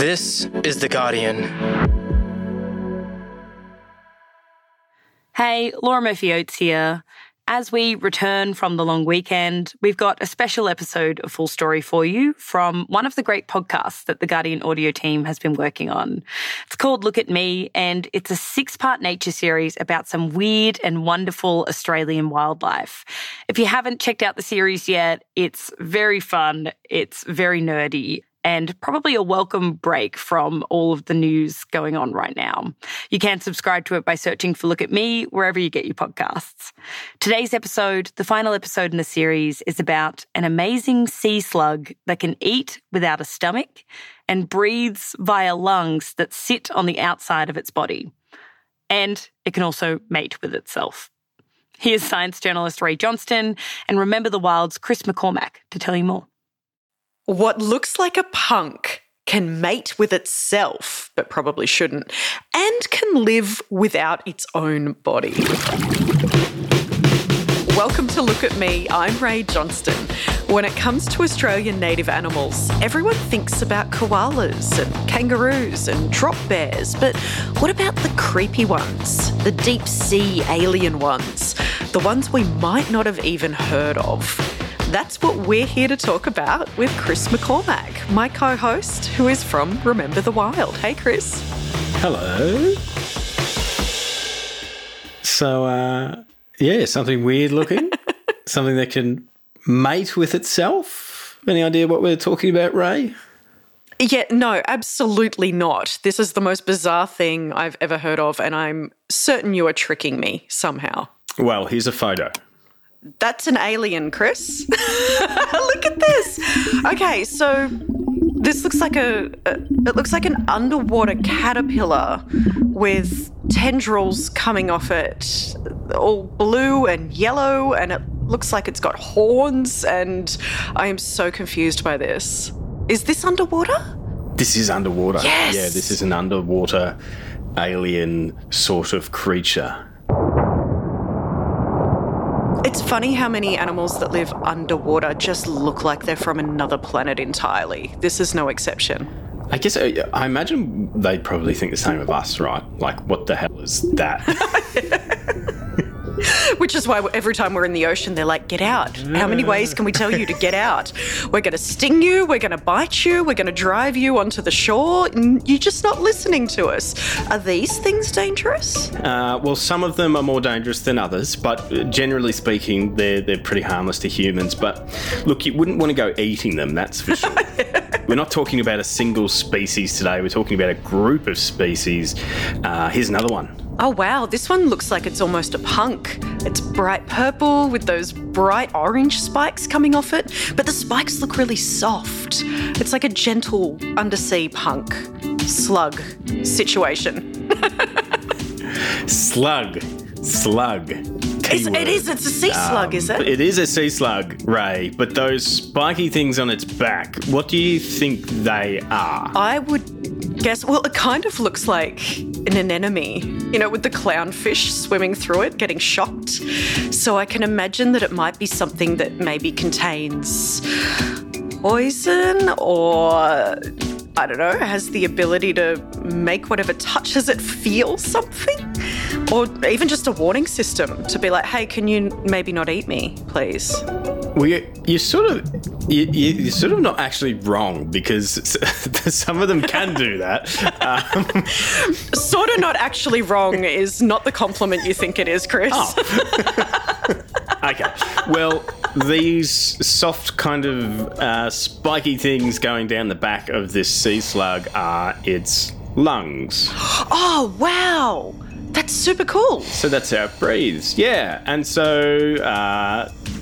This is The Guardian. Hey, Laura Murphy Oates here. As we return from the long weekend, we've got a special episode of Full Story for you from one of the great podcasts that the Guardian audio team has been working on. It's called Look at Me, and it's a 6-part nature series about some weird and wonderful Australian wildlife. If you haven't checked out the series yet, it's very fun, it's very nerdy, and probably a welcome break from all of the news going on right now. You can subscribe to it by searching for Look at Me wherever you get your podcasts. Today's episode, the final episode in the series, is about an amazing sea slug that can eat without a stomach and breathes via lungs that sit on the outside of its body. And it can also mate with itself. Here's science journalist Ray Johnston and Remember the Wild's Chris McCormack to tell you more. What looks like a punk can mate with itself, but probably shouldn't, and can live without its own body. Welcome to Look at Me. I'm Ray Johnston. When it comes to Australian native animals, everyone thinks about koalas and kangaroos and drop bears, but what about the creepy ones, the deep sea alien ones, the ones we might not have even heard of? That's what we're here to talk about with Chris McCormack, my co-host, who is from Remember the Wild. Hey, Chris. Hello. So, something weird looking, something that can mate with itself. Any idea what we're talking about, Ray? Yeah, no, absolutely not. This is the most bizarre thing I've ever heard of, and I'm certain you are tricking me somehow. Well, here's a photo. That's an alien, Chris. Look at this. Okay, so this looks like it looks like an underwater caterpillar with tendrils coming off it, all blue and yellow, and it looks like it's got horns, and I am so confused by this. Is this underwater? This is underwater. Yes. Yeah, this is an underwater alien sort of creature. It's funny how many animals that live underwater just look like they're from another planet entirely. This is no exception. I guess I imagine they probably think the same of us, right? Like, what the hell is that? Which is why every time we're in the ocean, they're like, get out. How many ways can we tell you to get out? We're going to sting you. We're going to bite you. We're going to drive you onto the shore. You're just not listening to us. Are these things dangerous? Well, some of them are more dangerous than others, but generally speaking, they're pretty harmless to humans. But look, you wouldn't want to go eating them, that's for sure. We're not talking about a single species today. We're talking about a group of species. Here's another one. Oh, wow, this one looks like it's almost a punk. It's bright purple with those bright orange spikes coming off it, but the spikes look really soft. It's like a gentle undersea punk slug situation. Slug. It's a sea slug, is it? It is a sea slug, Ray, but those spiky things on its back, what do you think they are? I would guess, well, it kind of looks like an anemone, with the clownfish swimming through it, getting shocked. So I can imagine that it might be something that maybe contains poison or, I don't know, has the ability to make whatever touches it feel something, or even just a warning system to be like, hey, can you maybe not eat me, please? Well, you're sort of not actually wrong, because some of them can do that. Sort of not actually wrong is not the compliment you think it is, Chris. Oh. Okay. Well, these soft kind of spiky things going down the back of this sea slug are its lungs. Oh, wow. That's super cool. So that's how it breathes, yeah. And so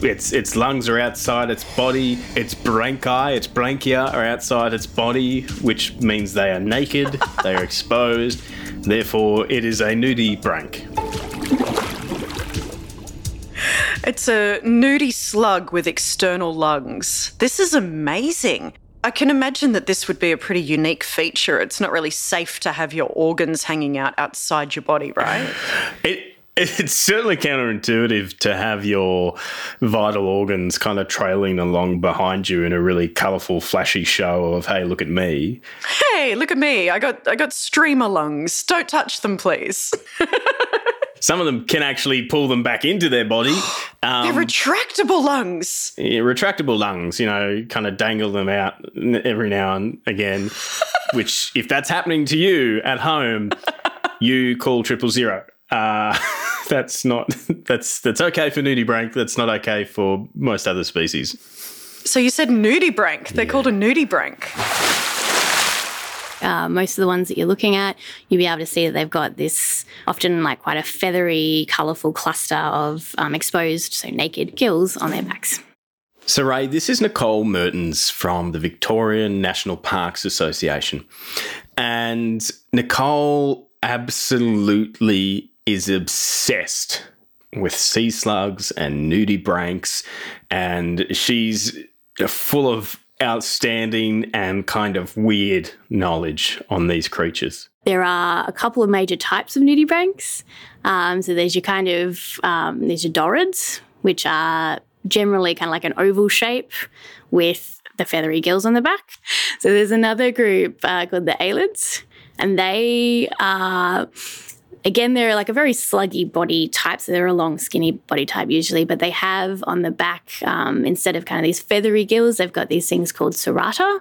its lungs are outside its body. Its branchia are outside its body, which means they are naked, they are exposed. Therefore, it is a nudibranch. It's a nudie slug with external lungs. This is amazing. I can imagine that this would be a pretty unique feature. It's not really safe to have your organs hanging out outside your body, right? It It's certainly counterintuitive to have your vital organs kind of trailing along behind you in a really colourful, flashy show of, hey, look at me. Hey, look at me. I got streamer lungs. Don't touch them, please. Some of them can actually pull them back into their body. They're retractable lungs. Yeah, retractable lungs, you know, kind of dangle them out every now and again, which if that's happening to you at home, you call 000. That's okay for nudibranch. That's not okay for most other species. So you said nudibranch. They're called a nudibranch. Most of the ones that you're looking at, you'll be able to see that they've got this often like quite a feathery, colourful cluster of exposed, so naked, gills on their backs. So, Ray, this is Nicole Mertens from the Victorian National Parks Association. And Nicole absolutely is obsessed with sea slugs and nudibranchs, and she's full of outstanding and kind of weird knowledge on these creatures. There are a couple of major types of nudibranchs. So there's your kind of, there's your dorrids, which are generally kind of like an oval shape with the feathery gills on the back. So there's another group called the aelids, and they are... Again, they're like a very sluggy body type, so they're a long, skinny body type usually, but they have on the back, instead of kind of these feathery gills, they've got these things called serrata.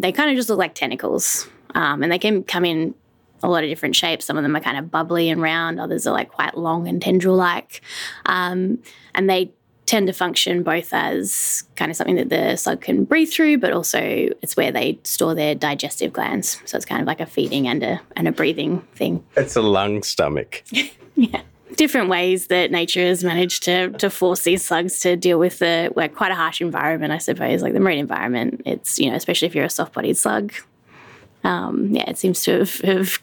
They kind of just look like tentacles, and they can come in a lot of different shapes. Some of them are kind of bubbly and round. Others are like quite long and tendril-like, and they tend to function both as kind of something that the slug can breathe through, but also it's where they store their digestive glands. So it's kind of like a feeding and a breathing thing. It's a lung stomach. Yeah. Different ways that nature has managed to force these slugs to deal with like quite a harsh environment, I suppose, like the marine environment. It's, you know, especially if you're a soft-bodied slug. It seems to have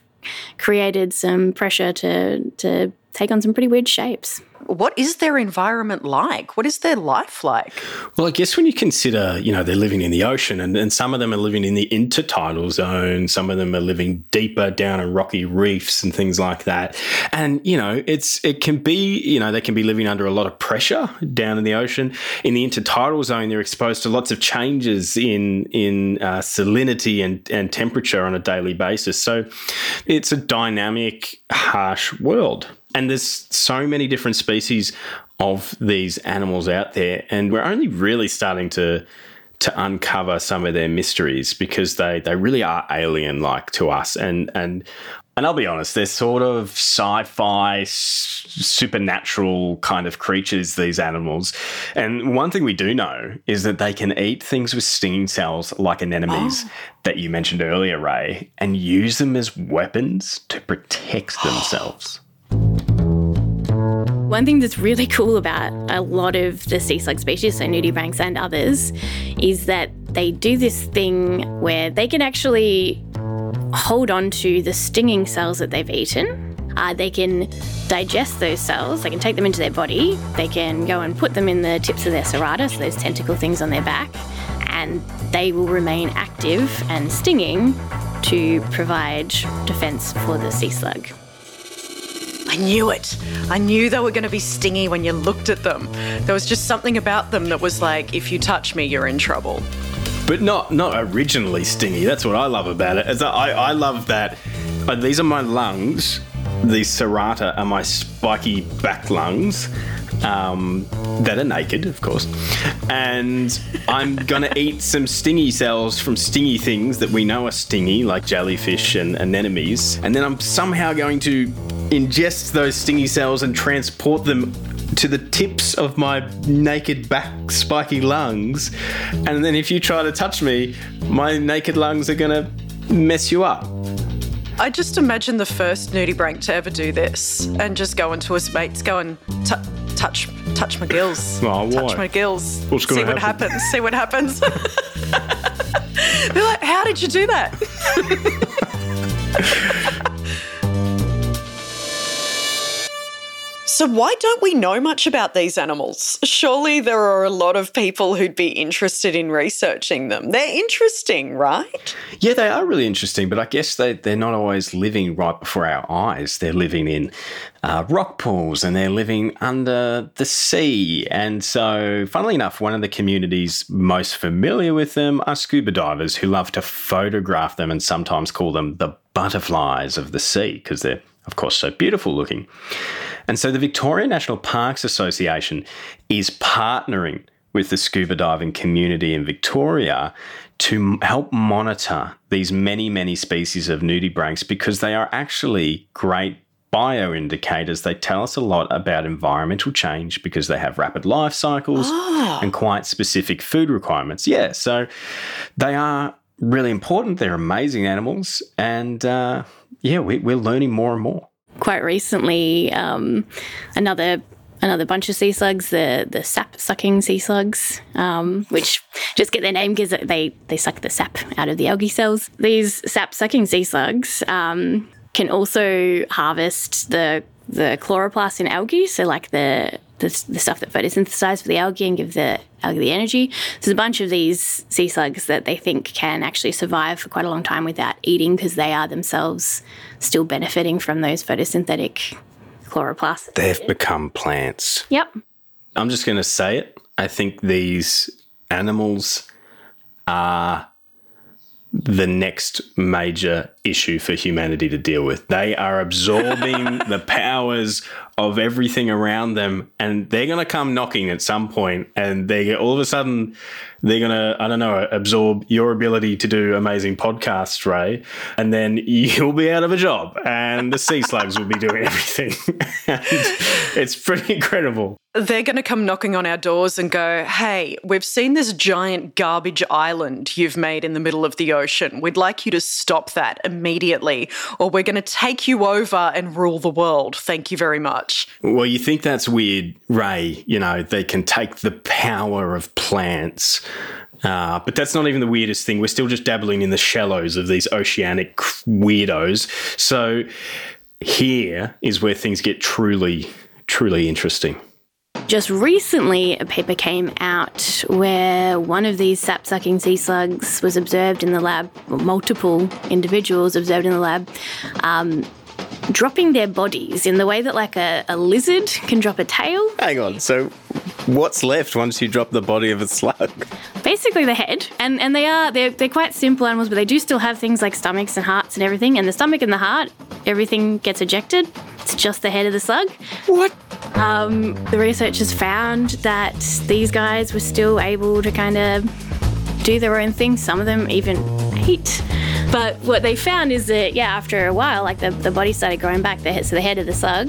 created some pressure to take on some pretty weird shapes. What is their environment like? What is their life like? Well, I guess when you consider, you know, they're living in the ocean and some of them are living in the intertidal zone, some of them are living deeper down in rocky reefs and things like that. And, you know, it can be, you know, they can be living under a lot of pressure down in the ocean. In the intertidal zone, they're exposed to lots of changes in salinity and temperature on a daily basis. So it's a dynamic, harsh world. And there's so many different species of these animals out there, and we're only really starting to uncover some of their mysteries because they really are alien-like to us. And I'll be honest, they're sort of sci-fi, supernatural kind of creatures, these animals. And one thing we do know is that they can eat things with stinging cells like anemones that you mentioned earlier, Ray, and use them as weapons to protect themselves. One thing that's really cool about a lot of the sea slug species, so nudibranchs and others, is that they do this thing where they can actually hold on to the stinging cells that they've eaten. They can digest those cells. They can take them into their body. They can go and put them in the tips of their serrata, so those tentacle things on their back, and they will remain active and stinging to provide defence for the sea slug. I knew it. I knew they were going to be stingy when you looked at them. There was just something about them that was like, if you touch me, you're in trouble. But not originally stingy. That's what I love about it. It's I love that. But these are my lungs. These serrata are my spiky back lungs that are naked, of course. And I'm going to eat some stingy cells from stingy things that we know are stingy, like jellyfish and anemones. And then I'm somehow going to ingest those stingy cells and transport them to the tips of my naked back spiky lungs, and then if you try to touch me, my naked lungs are gonna mess you up. I just imagine the first nudibranch to ever do this and just going to his mates going, touch my gills. Oh, touch my gills. What's gonna happen? See what happens. They're like, how did you do that? So why don't we know much about these animals? Surely there are a lot of people who'd be interested in researching them. They're interesting, right? Yeah, they are really interesting, but I guess they're not always living right before our eyes. They're living in rock pools and they're living under the sea. And so, funnily enough, one of the communities most familiar with them are scuba divers who love to photograph them and sometimes call them the butterflies of the sea because they're, of course, so beautiful looking. And so the Victorian National Parks Association is partnering with the scuba diving community in Victoria to help monitor these many, many species of nudibranchs because they are actually great bioindicators. They tell us a lot about environmental change because they have rapid life cycles and quite specific food requirements. Yeah, so they are really important. They're amazing animals and, we're learning more and more. Quite recently, another bunch of sea slugs, the sap-sucking sea slugs, which just get their name because they suck the sap out of the algae cells. These sap-sucking sea slugs can also harvest the chloroplasts in algae, so like the stuff that photosynthesise for the algae and give the algae the energy. So there's a bunch of these sea slugs that they think can actually survive for quite a long time without eating because they are themselves still benefiting from those photosynthetic chloroplasts. They've become plants. Yep. I'm just going to say it. I think these animals are the next major issue for humanity to deal with. They are absorbing the powers of everything around them and they're going to come knocking at some point and they're going to, absorb your ability to do amazing podcasts, Ray, and then you'll be out of a job and the sea slugs will be doing everything. It's pretty incredible. They're going to come knocking on our doors and go, hey, we've seen this giant garbage island you've made in the middle of the ocean. We'd like you to stop that immediately or we're going to take you over and rule the world. Thank you very much. Well, you think that's weird, Ray. You know, they can take the power of plants. But that's not even the weirdest thing. We're still just dabbling in the shallows of these oceanic weirdos. So here is where things get truly, truly interesting. Just recently, a paper came out where one of these sap-sucking sea slugs was observed in the lab, or multiple individuals observed in the lab, dropping their bodies in the way that like a lizard can drop a tail. Hang on, so what's left once you drop the body of a slug? Basically the head. And they're quite simple animals, but they do still have things like stomachs and hearts and everything. And the stomach and the heart, everything gets ejected. It's just the head of the slug. What? The researchers found that these guys were still able to kind of do their own thing. Some of them even ate. But what they found is that, yeah, after a while, like the body started growing back. So the head of the slug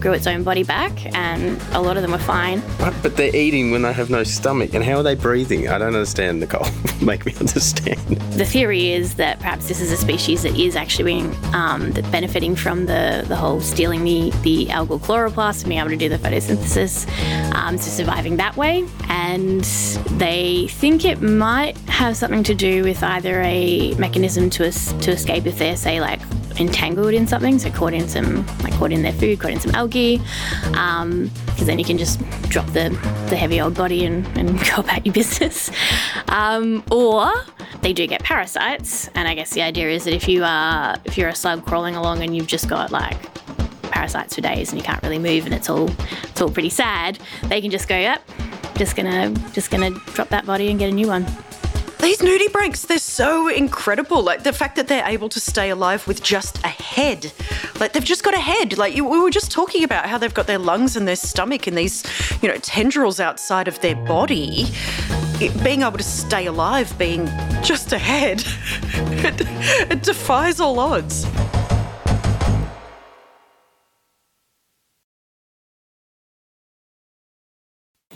grew its own body back and a lot of them were fine. But they're eating when they have no stomach. And how are they breathing? I don't understand, Nicole. Make me understand. The theory is that perhaps this is a species that is actually being benefiting from the whole stealing the algal chloroplasts and being able to do the photosynthesis, so surviving that way. And they think it might have something to do with either a mechanism to escape if they're, say, like entangled in something, so caught in their food, caught in some algae, because then you can just drop the heavy old body and go about your business. Or they do get parasites, and I guess the idea is that if you're a slug crawling along and you've just got like parasites for days and you can't really move and it's all pretty sad, they can just go, yep, just gonna drop that body and get a new one. These nudibranchs, they're so incredible. Like the fact that they're able to stay alive with just a head. Like they've just got a head. Like we were just talking about how they've got their lungs and their stomach and these, tendrils outside of their body. Being able to stay alive, being just a head, it defies all odds.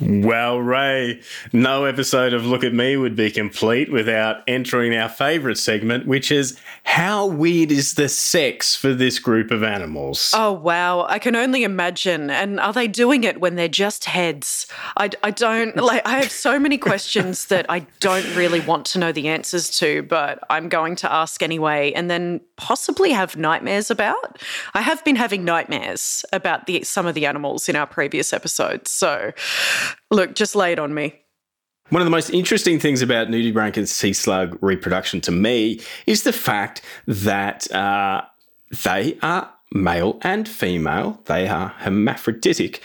Well, Ray, no episode of Look at Me would be complete without entering our favourite segment, which is how weird is the sex for this group of animals? Oh, wow. I can only imagine. And are they doing it when they're just heads? I don't, like, I have so many questions that I don't really want to know the answers to, but I'm going to ask anyway and then possibly have nightmares about. I have been having nightmares about some of the animals in our previous episodes, so... Look, just lay it on me. One of the most interesting things about Nudibranch's sea slug reproduction to me is the fact that they are male and female. They are hermaphroditic.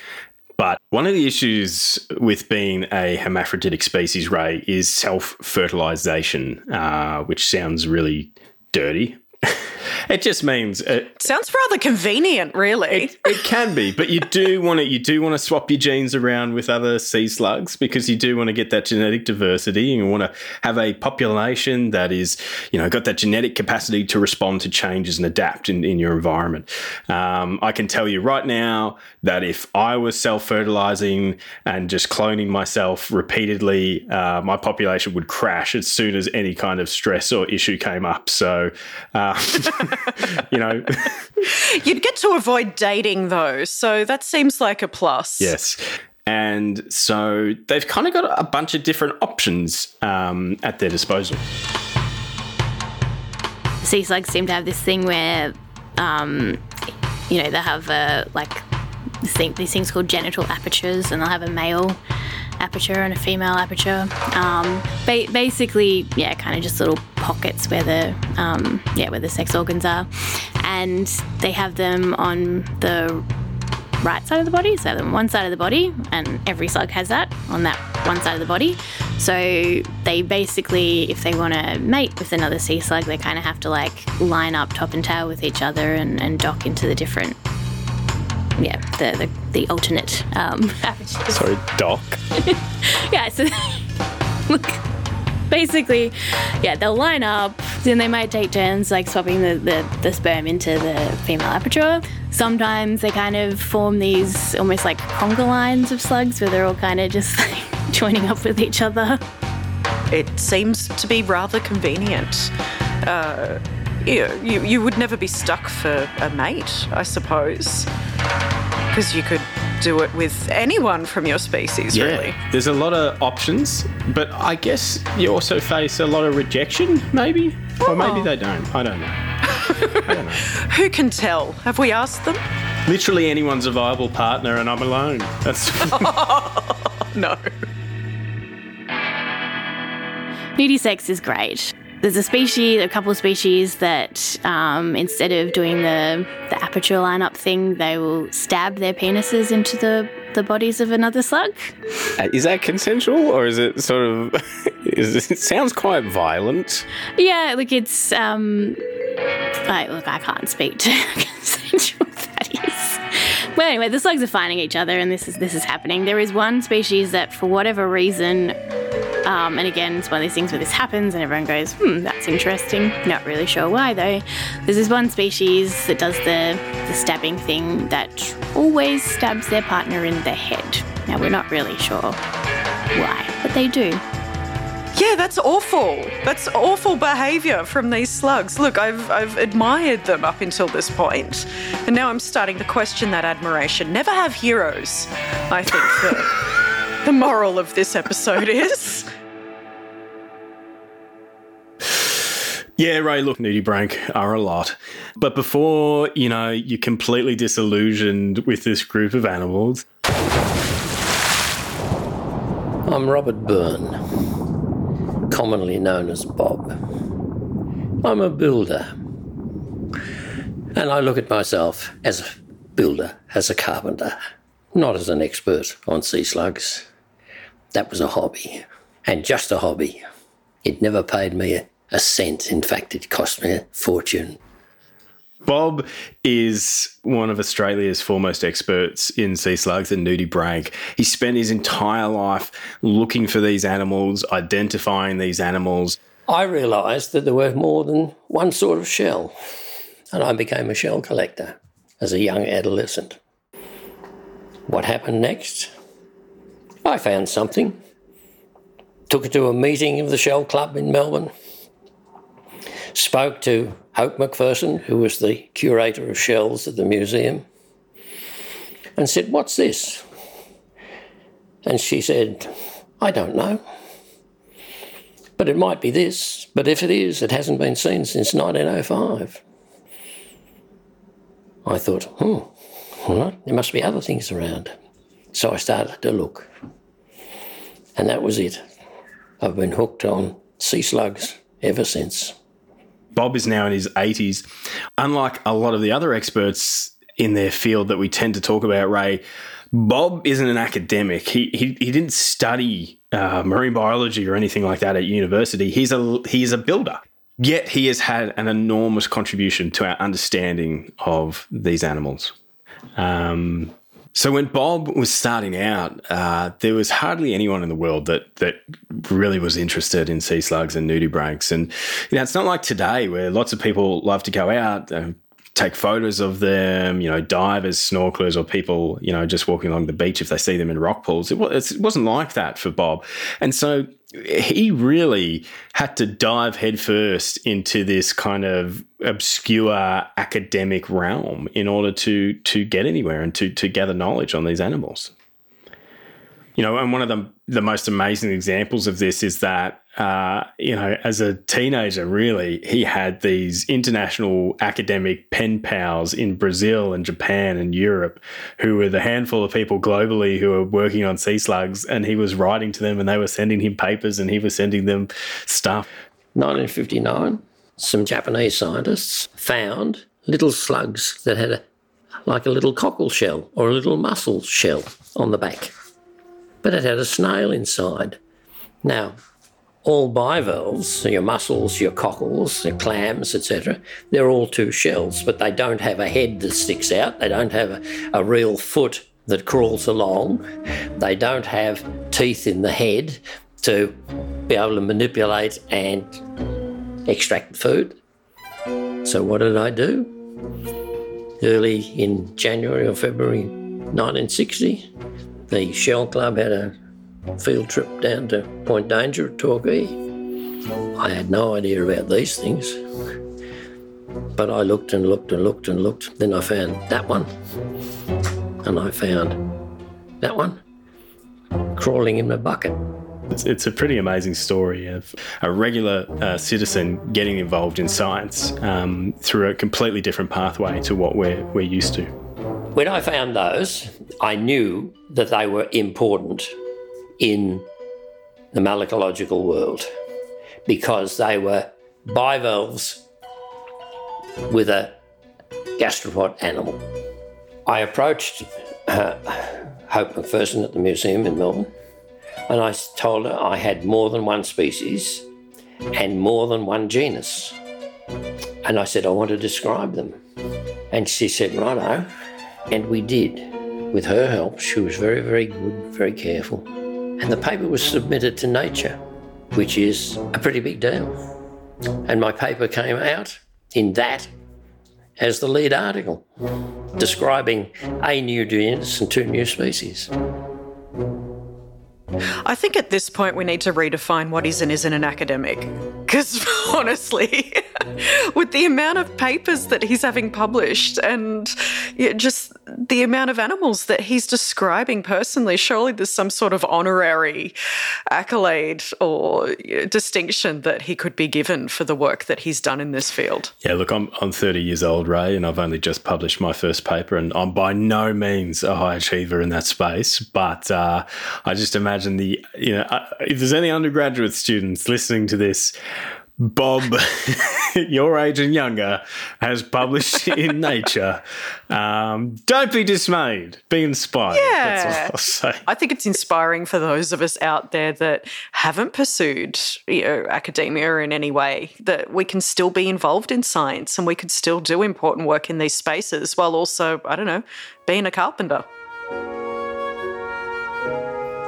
But one of the issues with being a hermaphroditic species, Ray, is self-fertilisation, which sounds really dirty. It just means it sounds rather convenient, really. It can be, but you do want to swap your genes around with other sea slugs because you do want to get that genetic diversity and you want to have a population that is, you know, got that genetic capacity to respond to changes and adapt in your environment. I can tell you right now that if I was self-fertilizing and just cloning myself repeatedly, my population would crash as soon as any kind of stress or issue came up. So, you know, you'd get to avoid dating though, so that seems like a plus. Yes, and so they've kind of got a bunch of different options at their disposal. Sea slugs seem to have this thing where, you know, they have these things called genital apertures, and they'll have a male aperture and a female aperture. Basically, yeah, kind of just little pockets where the sex organs are, and they have them on the right side of the body, so on one side of the body, and every slug has that on that one side of the body. So they basically, if they want to mate with another sea slug, they kind of have to line up top and tail with each other and dock into the different. Yeah, the alternate apertures. Sorry, doc. Yeah, so look, basically, yeah, they'll line up, then they might take turns swapping the sperm into the female aperture. Sometimes they kind of form these almost like conga lines of slugs where they're all kind of just joining up with each other. It seems to be rather convenient. You would never be stuck for a mate, I suppose, because you could do it with anyone from your species, really. There's a lot of options, but I guess you also face a lot of rejection, maybe? Oh. Or maybe they don't. I don't know. Who can tell? Have we asked them? Literally anyone's a viable partner and I'm alone. That's... Oh, no. Nudisex is great. There's a couple of species that instead of doing the aperture line-up thing, they will stab their penises into the bodies of another slug. Is that consensual or is it sort of... it sounds quite violent. Yeah, look, it's... I can't speak to how consensual that is. Well, anyway, the slugs are finding each other and this is happening. There is one species that, for whatever reason... and again, it's one of these things where this happens and everyone goes, that's interesting. Not really sure why, though. There's this one species that does the stabbing thing that always stabs their partner in the head. Now, we're not really sure why, but they do. Yeah, that's awful. That's awful behaviour from these slugs. Look, I've admired them up until this point, and now I'm starting to question that admiration. Never have heroes, I think, the moral of this episode is. Yeah, Ray, look, Nudibranch are a lot. But before, you know, you're completely disillusioned with this group of animals. I'm Robert Byrne, commonly known as Bob. I'm a builder. And I look at myself as a builder, as a carpenter, not as an expert on sea slugs. That was a hobby, and just a hobby. It never paid me a cent. In fact, it cost me a fortune. Bob is one of Australia's foremost experts in sea slugs and nudibranch. He spent his entire life looking for these animals, identifying these animals. I realised that there were more than one sort of shell, and I became a shell collector as a young adolescent. What happened next? I found something. Took it to a meeting of the Shell Club in Melbourne. Spoke to Hope McPherson, who was the curator of shells at the museum, and said, "What's this?" And she said, "I don't know. But it might be this. But if it is, it hasn't been seen since 1905. I thought, all right, there must be other things around. So I started to look. And that was it. I've been hooked on sea slugs ever since. Bob is now in his 80s. Unlike a lot of the other experts in their field that we tend to talk about, Ray, Bob isn't an academic. He didn't study marine biology or anything like that at university. He's a builder. Yet he has had an enormous contribution to our understanding of these animals. So when Bob was starting out, there was hardly anyone in the world that really was interested in sea slugs and nudibranchs. And you know, it's not like today where lots of people love to go out, take photos of them, you know, divers, snorkelers, or people, you know, just walking along the beach if they see them in rock pools. It wasn't like that for Bob. And so he really had to dive headfirst into this kind of obscure academic realm in order to get anywhere and to gather knowledge on these animals. You know, and one of the most amazing examples of this is that, you know, as a teenager, really, he had these international academic pen pals in Brazil and Japan and Europe who were the handful of people globally who were working on sea slugs, and he was writing to them and they were sending him papers and he was sending them stuff. 1959, some Japanese scientists found little slugs that had like a little cockle shell or a little mussel shell on the back. But it had a snail inside. Now, all bivalves, your mussels, your cockles, your clams, etc., they're all two shells, but they don't have a head that sticks out. They don't have a real foot that crawls along. They don't have teeth in the head to be able to manipulate and extract food. So what did I do? Early in January or February 1960, the Shell Club had a field trip down to Point Danger at Torquay. I had no idea about these things, but I looked and looked and looked and looked. Then I found that one, and I found that one crawling in the bucket. It's a pretty amazing story of a regular citizen getting involved in science through a completely different pathway to what we're used to. When I found those, I knew that they were important in the malacological world because they were bivalves with a gastropod animal. I approached Hope McPherson at the museum in Melbourne and I told her I had more than one species and more than one genus. And I said, I want to describe them. And she said, righto. And we did. With her help, she was very, very good, very careful. And the paper was submitted to Nature, which is a pretty big deal. And my paper came out in that as the lead article, describing a new genus and two new species. I think at this point we need to redefine what is and isn't an academic, because honestly, with the amount of papers that he's having published and just the amount of animals that he's describing personally, surely there's some sort of honorary accolade or distinction that he could be given for the work that he's done in this field. Yeah, look, I'm 30 years old, Ray, and I've only just published my first paper, and I'm by no means a high achiever in that space, but I just imagine if there's any undergraduate students listening to this, Bob, your age and younger, has published in Nature. Don't be dismayed. Be inspired. Yeah. That's what I'll say. I think it's inspiring for those of us out there that haven't pursued academia in any way, that we can still be involved in science and we can still do important work in these spaces while also, I don't know, being a carpenter.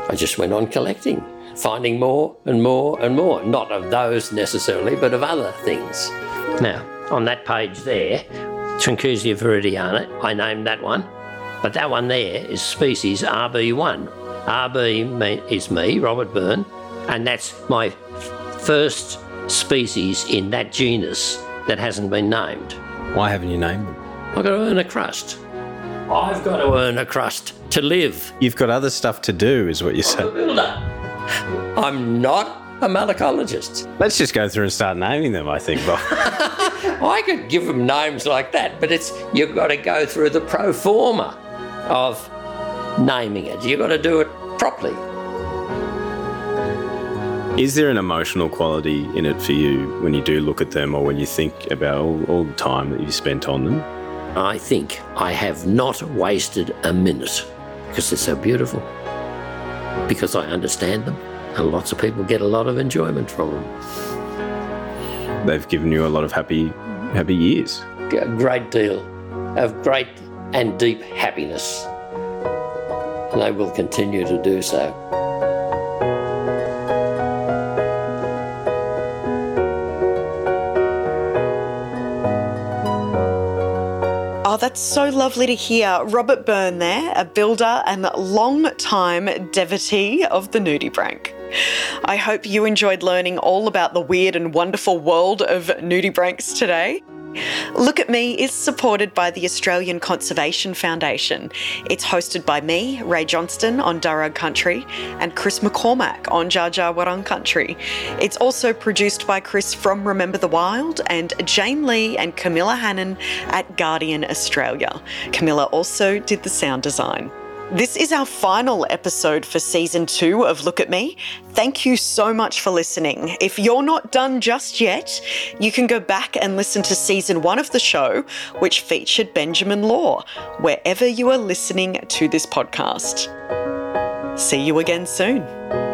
I just went on collecting, finding more and more and more, not of those necessarily, but of other things. Now, on that page there, Truncusia viridiana, I named that one, but that one there is species RB1, RB is me, Robert Byrne, and that's my first species in that genus that hasn't been named. Why haven't you named them? I've got to earn a crust. I've got to earn a crust to live. You've got other stuff to do, is what you say. I'm a builder. I'm not a malacologist. Let's just go through and start naming them, I think, Bob. I could give them names like that, but it's you've got to go through the pro forma of naming it. You've got to do it properly. Is there an emotional quality in it for you when you do look at them or when you think about all the time that you spent on them? I think I have not wasted a minute because they're so beautiful, because I understand them, and lots of people get a lot of enjoyment from them. They've given you a lot of happy years. A great deal of great and deep happiness, and they will continue to do so. Oh, that's so lovely to hear. Robert Byrne there, a builder and long-time devotee of the nudibranch. I hope you enjoyed learning all about the weird and wonderful world of nudibranchs today. Look at Me is supported by the Australian Conservation Foundation. It's hosted by me, Ray Johnston, on Darug Country, and Chris McCormack on Jar Jar Warung Country. It's also produced by Chris from Remember the Wild and Jane Lee and Camilla Hannon at Guardian Australia. Camilla also did the sound design. This is our final episode for Season 2 of Look at Me. Thank you so much for listening. If you're not done just yet, you can go back and listen to Season 1 of the show, which featured Benjamin Law, wherever you are listening to this podcast. See you again soon.